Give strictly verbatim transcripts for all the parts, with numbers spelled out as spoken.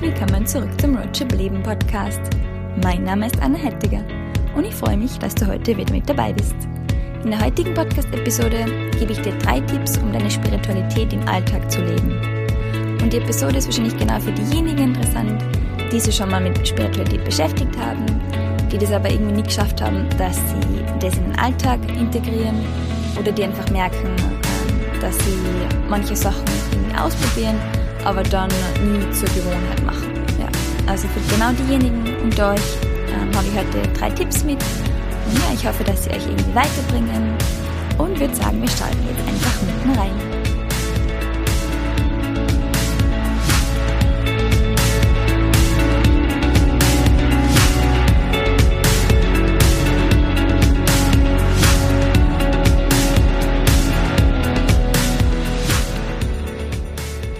herzlich willkommen zurück zum Roger Bleiben Podcast. Mein Name ist Anna Hettiger und ich freue mich, dass du heute wieder mit dabei bist. In der heutigen Podcast-Episode gebe ich dir drei Tipps, um deine Spiritualität im Alltag zu leben. Und die Episode ist wahrscheinlich genau für diejenigen interessant, die sich schon mal mit Spiritualität beschäftigt haben, die das aber irgendwie nicht geschafft haben, dass sie das in den Alltag integrieren oder die einfach merken, dass sie manche Sachen irgendwie ausprobieren, aber dann nie zur Gewohnheit machen. Ja. Also für genau diejenigen unter euch ähm, habe ich heute drei Tipps mit. Und ja, ich hoffe, dass sie euch irgendwie weiterbringen und würde sagen, wir starten jetzt einfach mitten rein.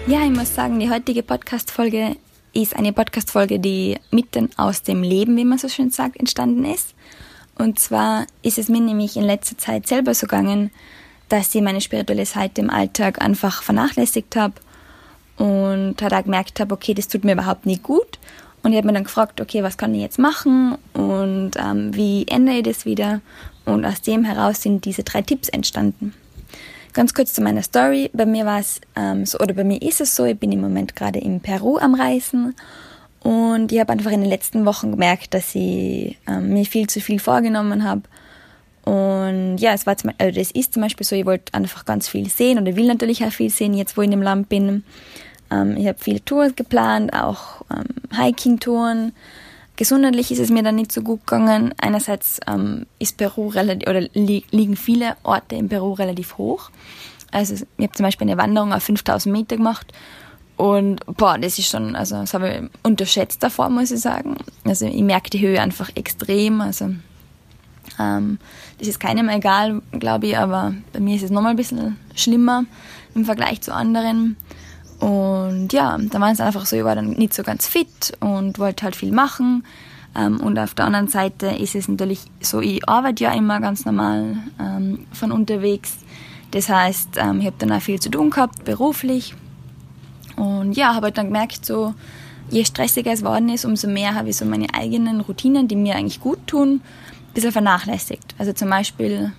Ja, ich muss sagen, die heutige Podcast-Folge ist eine Podcast-Folge, die mitten aus dem Leben, wie man so schön sagt, entstanden ist. Und zwar ist es mir nämlich in letzter Zeit selber so gegangen, dass ich meine spirituelle Seite im Alltag einfach vernachlässigt habe und halt auch gemerkt habe, okay, das tut mir überhaupt nicht gut. Und ich habe mir dann gefragt, okay, was kann ich jetzt machen und ähm, wie ändere ich das wieder? Und aus dem heraus sind diese drei Tipps entstanden. Ganz kurz zu meiner Story. Bei mir war es ähm, so, oder bei mir ist es so, ich bin im Moment gerade in Peru am Reisen und ich habe einfach in den letzten Wochen gemerkt, dass ich ähm, mir viel zu viel vorgenommen habe. Und ja, es war zum, also das ist zum Beispiel so, ich wollte einfach ganz viel sehen oder will natürlich auch viel sehen, jetzt wo ich in dem Land bin. Ähm, ich habe viele Touren geplant, auch ähm, Hiking-Touren. Gesundheitlich ist es mir dann nicht so gut gegangen. Einerseits ähm, ist Peru relativ, oder li- liegen viele Orte in Peru relativ hoch. Also ich habe zum Beispiel eine Wanderung auf fünftausend Meter gemacht und boah, das ist schon, also das habe ich unterschätzt davor, muss ich sagen. Also ich merke die Höhe einfach extrem. Also ähm, das ist keinem egal, glaube ich, aber bei mir ist es nochmal ein bisschen schlimmer im Vergleich zu anderen. Und ja, da war es einfach so, ich war dann nicht so ganz fit und wollte halt viel machen. Und auf der anderen Seite ist es natürlich so, ich arbeite ja immer ganz normal von unterwegs. Das heißt, ich habe dann auch viel zu tun gehabt, beruflich. Und ja, habe halt dann gemerkt, so je stressiger es worden ist, umso mehr habe ich so meine eigenen Routinen, die mir eigentlich gut tun, ein bisschen vernachlässigt. Also zum Beispiel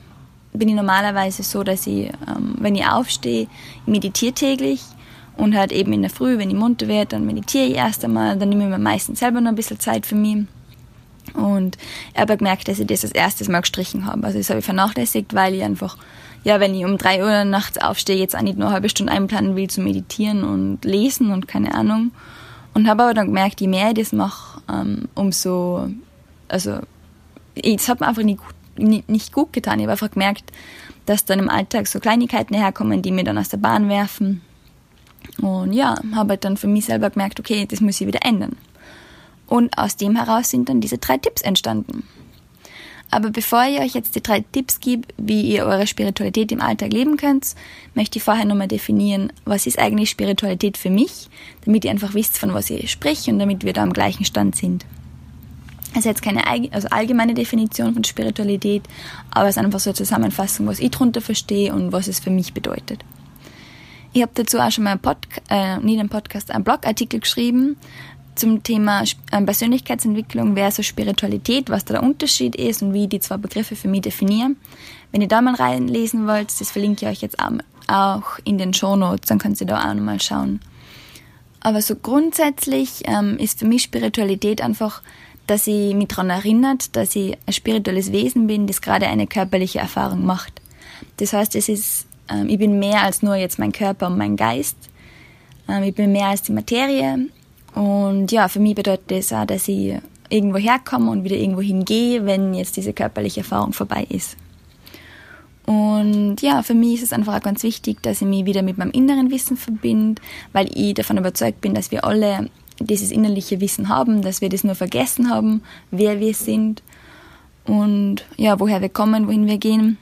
bin ich normalerweise so, dass ich, wenn ich aufstehe, meditiere täglich. Und halt eben in der Früh, wenn ich munter werde, dann meditiere ich erst einmal, dann nehme ich mir meistens selber noch ein bisschen Zeit für mich. Und ich habe gemerkt, dass ich das das erste Mal gestrichen habe. Also das habe ich vernachlässigt, weil ich einfach, ja, wenn ich um drei Uhr nachts aufstehe, jetzt auch nicht nur eine halbe Stunde einplanen will zu meditieren und lesen und keine Ahnung. Und habe aber dann gemerkt, je mehr ich das mache, umso, also, es hat mir einfach nicht gut, nicht, nicht gut getan. Ich habe einfach gemerkt, dass dann im Alltag so Kleinigkeiten herkommen, die mir dann aus der Bahn werfen. Und ja, habe halt dann für mich selber gemerkt, okay, das muss ich wieder ändern. Und aus dem heraus sind dann diese drei Tipps entstanden. Aber bevor ich euch jetzt die drei Tipps gebe, wie ihr eure Spiritualität im Alltag leben könnt, möchte ich vorher nochmal definieren, was ist eigentlich Spiritualität für mich, damit ihr einfach wisst, von was ich spreche und damit wir da am gleichen Stand sind. Also jetzt keine also allgemeine Definition von Spiritualität, aber es ist einfach so eine Zusammenfassung, was ich darunter verstehe und was es für mich bedeutet. Ich habe dazu auch schon mal einen, Pod, äh, nicht einen Podcast, einen Blogartikel geschrieben zum Thema Persönlichkeitsentwicklung versus Spiritualität, was da der Unterschied ist und wie ich die zwei Begriffe für mich definiere. Wenn ihr da mal reinlesen wollt, das verlinke ich euch jetzt auch in den Shownotes, dann könnt ihr da auch nochmal schauen. Aber so grundsätzlich ähm, ist für mich Spiritualität einfach, dass ich mich daran erinnert, dass ich ein spirituelles Wesen bin, das gerade eine körperliche Erfahrung macht. Das heißt, es ist ich bin mehr als nur jetzt mein Körper und mein Geist. Ich bin mehr als die Materie. Und ja, für mich bedeutet das auch, dass ich irgendwo herkomme und wieder irgendwo hingehe, wenn jetzt diese körperliche Erfahrung vorbei ist. Und ja, für mich ist es einfach auch ganz wichtig, dass ich mich wieder mit meinem inneren Wissen verbinde, weil ich davon überzeugt bin, dass wir alle dieses innerliche Wissen haben, dass wir das nur vergessen haben, wer wir sind und ja, woher wir kommen, wohin wir gehen.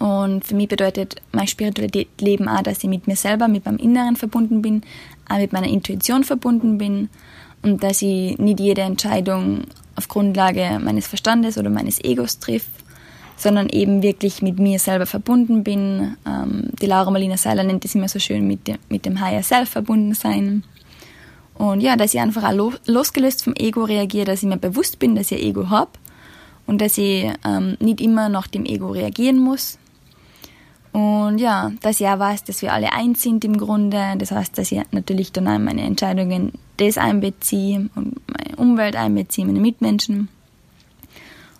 Und für mich bedeutet mein spirituelles Leben auch, dass ich mit mir selber, mit meinem Inneren verbunden bin, auch mit meiner Intuition verbunden bin und dass ich nicht jede Entscheidung auf Grundlage meines Verstandes oder meines Egos triff, sondern eben wirklich mit mir selber verbunden bin. Die Laura Malina Seiler nennt das immer so schön, mit dem Higher Self verbunden sein. Und ja, dass ich einfach auch losgelöst vom Ego reagiere, dass ich mir bewusst bin, dass ich ein Ego habe und dass ich ähm, nicht immer nach dem Ego reagieren muss. Und ja, dass ich auch weiß, dass wir alle eins sind im Grunde. Das heißt, dass ich natürlich dann auch meine Entscheidungen das einbeziehe und meine Umwelt einbeziehe, meine Mitmenschen.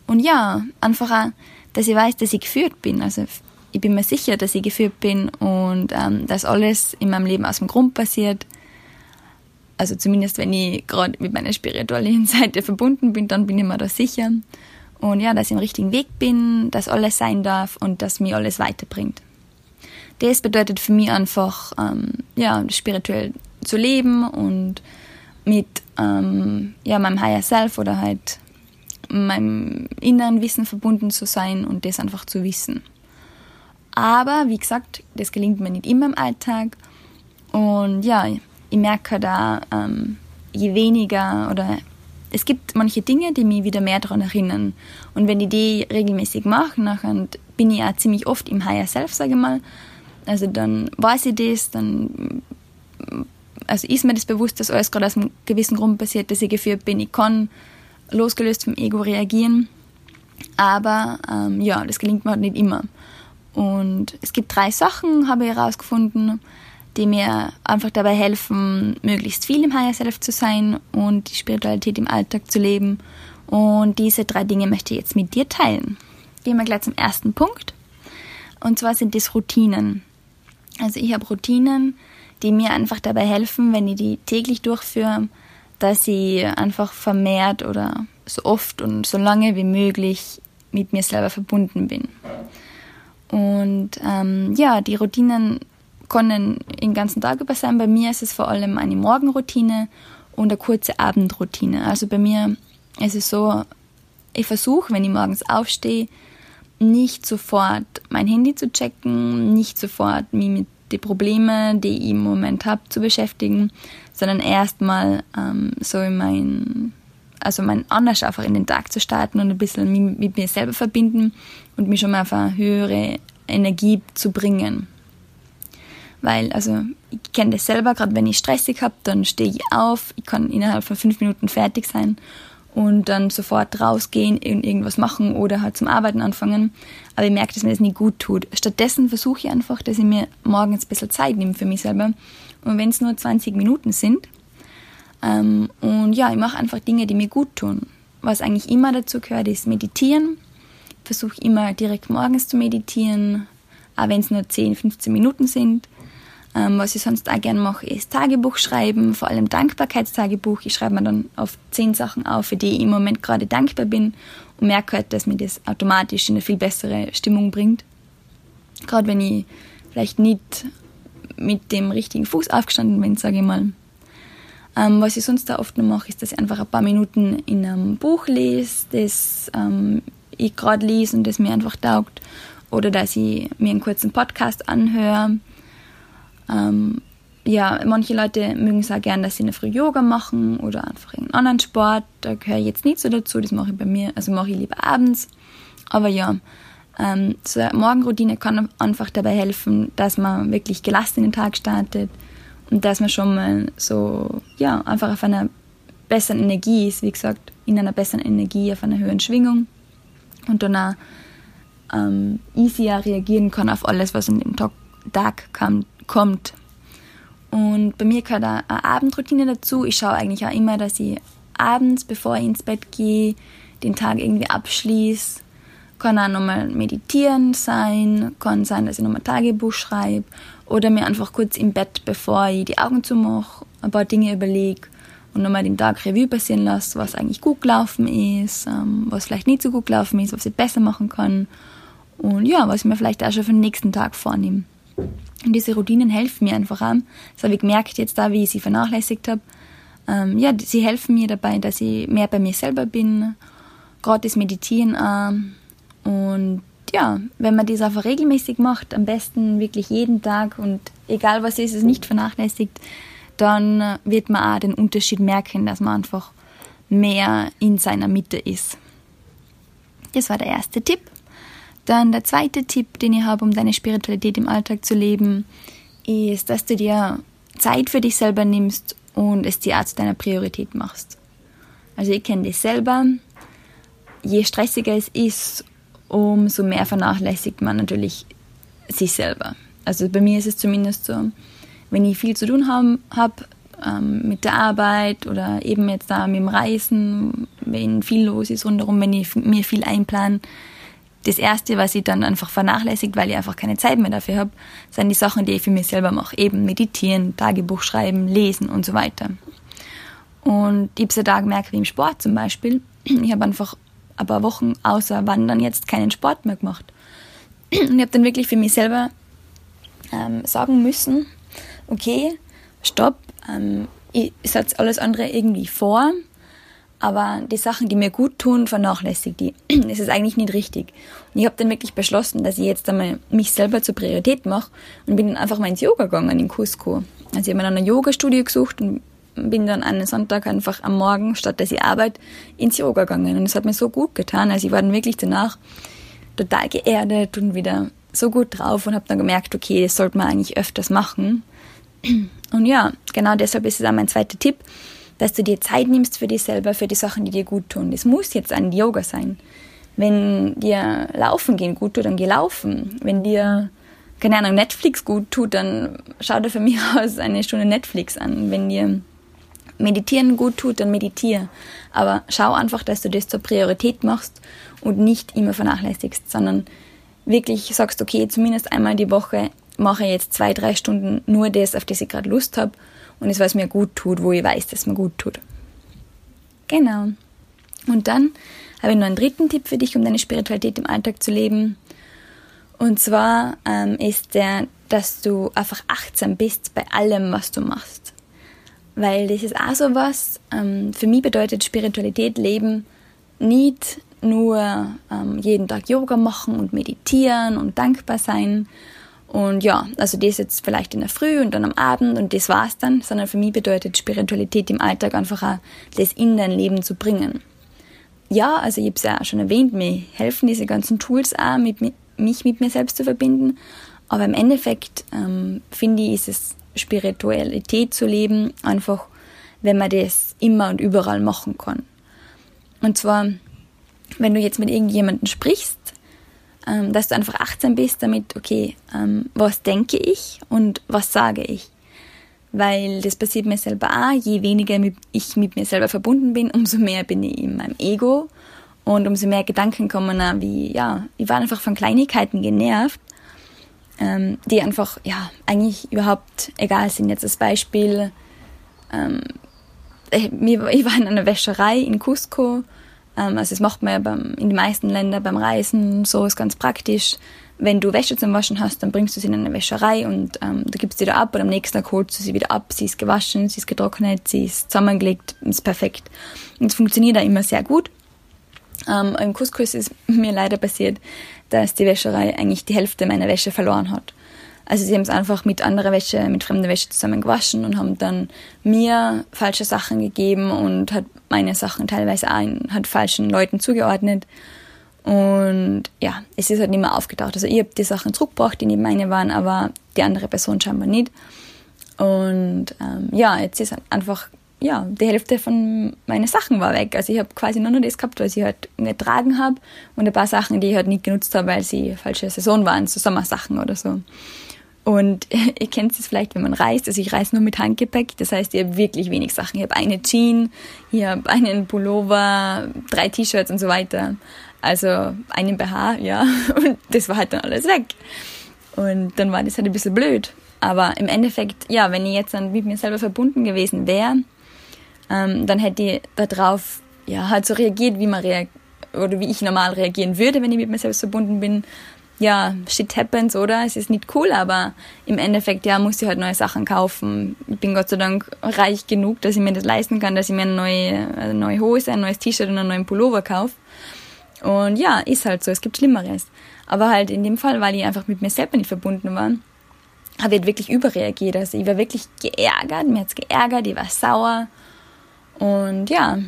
Und ja, einfach auch, dass ich weiß, dass ich geführt bin. Also ich bin mir sicher, dass ich geführt bin und ähm, dass alles in meinem Leben aus dem Grund passiert. Also zumindest, wenn ich gerade mit meiner spirituellen Seite verbunden bin, dann bin ich mir da sicher. Und ja, dass ich im richtigen Weg bin, dass alles sein darf und dass mir alles weiterbringt. Das bedeutet für mich einfach, ähm, ja, spirituell zu leben und mit ähm, ja, meinem Higher Self oder halt meinem inneren Wissen verbunden zu sein und das einfach zu wissen. Aber, wie gesagt, das gelingt mir nicht immer im Alltag. Und ja, ich merke da, ähm, je weniger oder... Es gibt manche Dinge, die mich wieder mehr daran erinnern. Und wenn ich die regelmäßig mache, nachher bin ich auch ziemlich oft im Higher Self, sage ich mal. Also dann weiß ich das, dann also ist mir das bewusst, dass alles gerade aus einem gewissen Grund passiert, dass ich geführt bin. Ich kann losgelöst vom Ego reagieren. Aber ähm, ja, das gelingt mir halt nicht immer. Und es gibt drei Sachen, habe ich herausgefunden, die mir einfach dabei helfen, möglichst viel im Higher Self zu sein und die Spiritualität im Alltag zu leben. Und diese drei Dinge möchte ich jetzt mit dir teilen. Gehen wir gleich zum ersten Punkt. Und zwar sind das Routinen. Also ich habe Routinen, die mir einfach dabei helfen, wenn ich die täglich durchführe, dass ich einfach vermehrt oder so oft und so lange wie möglich mit mir selber verbunden bin. Und ähm, ja, die Routinen können den ganzen Tag über sein. Bei mir ist es vor allem eine Morgenroutine und eine kurze Abendroutine. Also bei mir ist es so, ich versuche, wenn ich morgens aufstehe, nicht sofort mein Handy zu checken, nicht sofort mich mit den Problemen, die ich im Moment habe, zu beschäftigen, sondern erstmal ähm, so in mein, also mein anders einfach in den Tag zu starten und ein bisschen mich mit mir selber verbinden und mich schon mal auf eine höhere Energie zu bringen. Weil, also, ich kenne das selber, gerade wenn ich stressig habe, dann stehe ich auf, ich kann innerhalb von fünf Minuten fertig sein und dann sofort rausgehen und irgendwas machen oder halt zum Arbeiten anfangen. Aber ich merke, dass mir das nicht gut tut. Stattdessen versuche ich einfach, dass ich mir morgens ein bisschen Zeit nehme für mich selber. Und wenn es nur zwanzig Minuten sind, ähm, und ja, ich mache einfach Dinge, die mir gut tun. Was eigentlich immer dazu gehört, ist meditieren. Ich versuche immer direkt morgens zu meditieren, auch wenn es nur zehn, fünfzehn Minuten sind. Ähm, was ich sonst auch gerne mache, ist Tagebuch schreiben, vor allem Dankbarkeitstagebuch. Ich schreibe mir dann auf zehn Sachen auf, für die ich im Moment gerade dankbar bin und merke halt, dass mir das automatisch in eine viel bessere Stimmung bringt. Gerade wenn ich vielleicht nicht mit dem richtigen Fuß aufgestanden bin, sage ich mal. Ähm, was ich sonst da oft noch mache, ist, dass ich einfach ein paar Minuten in einem Buch lese, das ähm, ich gerade lese und das mir einfach taugt. Oder dass ich mir einen kurzen Podcast anhöre. Ähm, ja, manche Leute mögen es auch gern, dass sie in der Früh Yoga machen oder einfach irgendeinen anderen Sport. Da gehöre ich jetzt nicht so dazu, das mache ich bei mir, also mache ich lieber abends. Aber ja, ähm, so eine Morgenroutine kann einfach dabei helfen, dass man wirklich gelassen in den Tag startet und dass man schon mal so, ja, einfach auf einer besseren Energie ist, wie gesagt, in einer besseren Energie, auf einer höheren Schwingung und dann auch ähm, easier reagieren kann auf alles, was in dem Tag kommt. kommt. Und bei mir gehört auch eine Abendroutine dazu. Ich schaue eigentlich auch immer, dass ich abends, bevor ich ins Bett gehe, den Tag irgendwie abschließe. Kann auch nochmal meditieren sein, kann sein, dass ich nochmal Tagebuch schreibe oder mir einfach kurz im Bett, bevor ich die Augen zumache, ein paar Dinge überlege und nochmal den Tag Revue passieren lasse, was eigentlich gut gelaufen ist, was vielleicht nicht so gut gelaufen ist, was ich besser machen kann und ja, was ich mir vielleicht auch schon für den nächsten Tag vornehme. Und diese Routinen helfen mir einfach auch. Das habe ich gemerkt jetzt da, wie ich sie vernachlässigt habe. Ähm, ja, sie helfen mir dabei, dass ich mehr bei mir selber bin. Gerade das Meditieren auch. Und ja, wenn man das einfach regelmäßig macht, am besten wirklich jeden Tag und egal was ist, es nicht vernachlässigt, dann wird man auch den Unterschied merken, dass man einfach mehr in seiner Mitte ist. Das war der erste Tipp. Dann der zweite Tipp, den ich habe, um deine Spiritualität im Alltag zu leben, ist, dass du dir Zeit für dich selber nimmst und es die Art zu deiner Priorität machst. Also ich kenne das selber. Je stressiger es ist, umso mehr vernachlässigt man natürlich sich selber. Also bei mir ist es zumindest so, wenn ich viel zu tun habe hab, ähm, mit der Arbeit oder eben jetzt da mit dem Reisen, wenn viel los ist rundherum, wenn ich mir viel einplan, das Erste, was ich dann einfach vernachlässigt, weil ich einfach keine Zeit mehr dafür habe, sind die Sachen, die ich für mich selber mache. Eben meditieren, Tagebuch schreiben, lesen und so weiter. Und ich habe es ja da gemerkt, wie im Sport zum Beispiel. Ich habe einfach ein paar Wochen außer Wandern jetzt keinen Sport mehr gemacht. Und ich habe dann wirklich für mich selber ähm, sagen müssen, okay, stopp, ähm, ich setze alles andere irgendwie vor, aber die Sachen, die mir gut tun, vernachlässige die. Das ist eigentlich nicht richtig. Und ich habe dann wirklich beschlossen, dass ich jetzt einmal mich selber zur Priorität mache und bin dann einfach mal ins Yoga gegangen in Cusco. Also ich habe mir dann ein Yoga-Studio gesucht und bin dann einen Sonntag einfach am Morgen, statt dass ich arbeite, ins Yoga gegangen. Und es hat mir so gut getan. Also ich war dann wirklich danach total geerdet und wieder so gut drauf und habe dann gemerkt, okay, das sollte man eigentlich öfters machen. Und ja, genau deshalb ist es auch mein zweiter Tipp, dass du dir Zeit nimmst für dich selber, für die Sachen, die dir gut tun. Das muss jetzt ein Yoga sein. Wenn dir Laufen gehen gut tut, dann geh laufen. Wenn dir, keine Ahnung, Netflix gut tut, dann schau dir von mir aus eine Stunde Netflix an. Wenn dir Meditieren gut tut, dann meditiere. Aber schau einfach, dass du das zur Priorität machst und nicht immer vernachlässigst, sondern wirklich sagst, okay, zumindest einmal die Woche mache ich jetzt zwei, drei Stunden nur das, auf das ich gerade Lust habe. Und das, was mir gut tut, wo ich weiß, dass es mir gut tut. Genau. Und dann habe ich noch einen dritten Tipp für dich, um deine Spiritualität im Alltag zu leben. Und zwar ähm, ist der, dass du einfach achtsam bist bei allem, was du machst. Weil das ist auch so was, ähm, für mich bedeutet Spiritualität leben nicht nur ähm, jeden Tag Yoga machen und meditieren und dankbar sein. Und ja, also das jetzt vielleicht in der Früh und dann am Abend und das war's dann, sondern für mich bedeutet Spiritualität im Alltag einfach auch, das in dein Leben zu bringen. Ja, also ich habe es ja auch schon erwähnt, mir helfen diese ganzen Tools auch, mit, mit, mich mit mir selbst zu verbinden, aber im Endeffekt ähm, finde ich, ist es Spiritualität zu leben, einfach wenn man das immer und überall machen kann. Und zwar, wenn du jetzt mit irgendjemandem sprichst, dass du einfach achtsam bist damit, okay, was denke ich und was sage ich? Weil das passiert mir selber auch, je weniger ich mit mir selber verbunden bin, umso mehr bin ich in meinem Ego und umso mehr Gedanken kommen auch wie, ja, ich war einfach von Kleinigkeiten genervt, die einfach, ja, eigentlich überhaupt egal sind. Jetzt als Beispiel, ich war in einer Wäscherei in Cusco. Also das macht man ja beim, in den meisten Ländern beim Reisen, so ist ganz praktisch. Wenn du Wäsche zum Waschen hast, dann bringst du sie in eine Wäscherei und ähm, du gibst sie da ab und am nächsten Tag holst du sie wieder ab. Sie ist gewaschen, sie ist getrocknet, sie ist zusammengelegt, ist perfekt. Und es funktioniert da immer sehr gut. Ähm, Im Cusco ist mir leider passiert, dass die Wäscherei eigentlich die Hälfte meiner Wäsche verloren hat. Also sie haben es einfach mit anderer Wäsche, mit fremder Wäsche zusammen gewaschen und haben dann mir falsche Sachen gegeben und hat meine Sachen teilweise auch in, hat falschen Leuten zugeordnet. Und ja, es ist halt nicht mehr aufgetaucht. Also ich habe die Sachen zurückgebracht, die nicht meine waren, aber die andere Person scheinbar nicht. Und ähm, ja, jetzt ist einfach, ja, die Hälfte von meinen Sachen war weg. Also ich habe quasi nur noch das gehabt, was ich halt getragen habe und ein paar Sachen, die ich halt nicht genutzt habe, weil sie falsche Saison waren, so Sommersachen oder so. Und ihr kennt es vielleicht, wenn man reist. Also ich reise nur mit Handgepäck. Das heißt, ich habe wirklich wenig Sachen. Ich habe eine Jeans, ich habe einen Pullover, drei T-Shirts und so weiter. Also einen B H, ja. Und das war halt dann alles weg. Und dann war das halt ein bisschen blöd. Aber im Endeffekt, ja, wenn ich jetzt dann mit mir selber verbunden gewesen wäre, ähm, dann hätte ich darauf ja, halt so reagiert, wie man reagiert, oder wie ich normal reagieren würde, wenn ich mit mir selbst verbunden bin. Ja, shit happens, oder? Es ist nicht cool, aber im Endeffekt, ja, muss ich halt neue Sachen kaufen. Ich bin Gott sei Dank reich genug, dass ich mir das leisten kann, dass ich mir eine neue, eine neue Hose, ein neues T-Shirt und einen neuen Pullover kaufe. Und ja, ist halt so, es gibt Schlimmeres. Aber halt in dem Fall, weil ich einfach mit mir selber nicht verbunden war, habe ich halt wirklich überreagiert. Also ich war wirklich geärgert, mir hat es geärgert, ich war sauer. Und ja,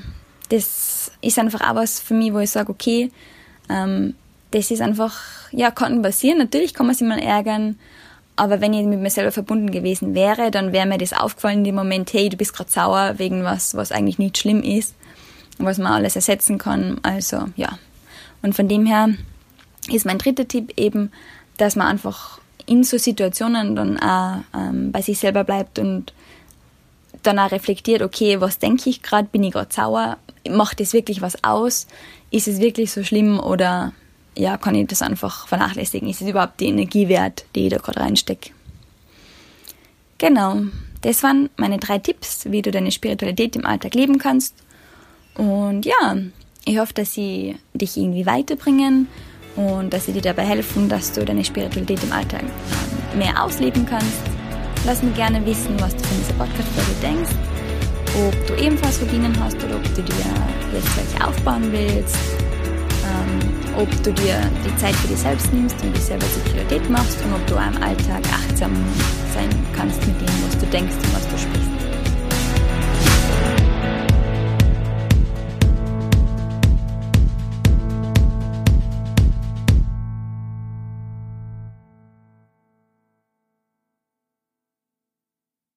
das ist einfach auch was für mich, wo ich sage, okay, ähm, das ist einfach, ja, kann passieren. Natürlich kann man sich mal ärgern, aber wenn ich mit mir selber verbunden gewesen wäre, dann wäre mir das aufgefallen in dem Moment, hey, du bist gerade sauer wegen was, was eigentlich nicht schlimm ist, was man alles ersetzen kann, also ja. Und von dem her ist mein dritter Tipp eben, dass man einfach in so Situationen dann auch ähm, bei sich selber bleibt und dann auch reflektiert, okay, was denke ich gerade, bin ich gerade sauer, macht das wirklich was aus, ist es wirklich so schlimm oder ja, kann ich das einfach vernachlässigen, ist es überhaupt die Energie wert, die ich da gerade reinstecke. Genau, das waren meine drei Tipps, wie du deine Spiritualität im Alltag leben kannst und ja, ich hoffe, dass sie dich irgendwie weiterbringen und dass sie dir dabei helfen, dass du deine Spiritualität im Alltag mehr ausleben kannst. Lass mir gerne wissen, was du von dieser Podcast-Folge denkst, ob du ebenfalls Routinen hast oder ob du dir jetzt welche aufbauen willst, ähm, ob du dir die Zeit für dich selbst nimmst und dich selber zur Priorität machst und ob du auch im Alltag achtsam sein kannst mit dem, was du denkst und was du sprichst.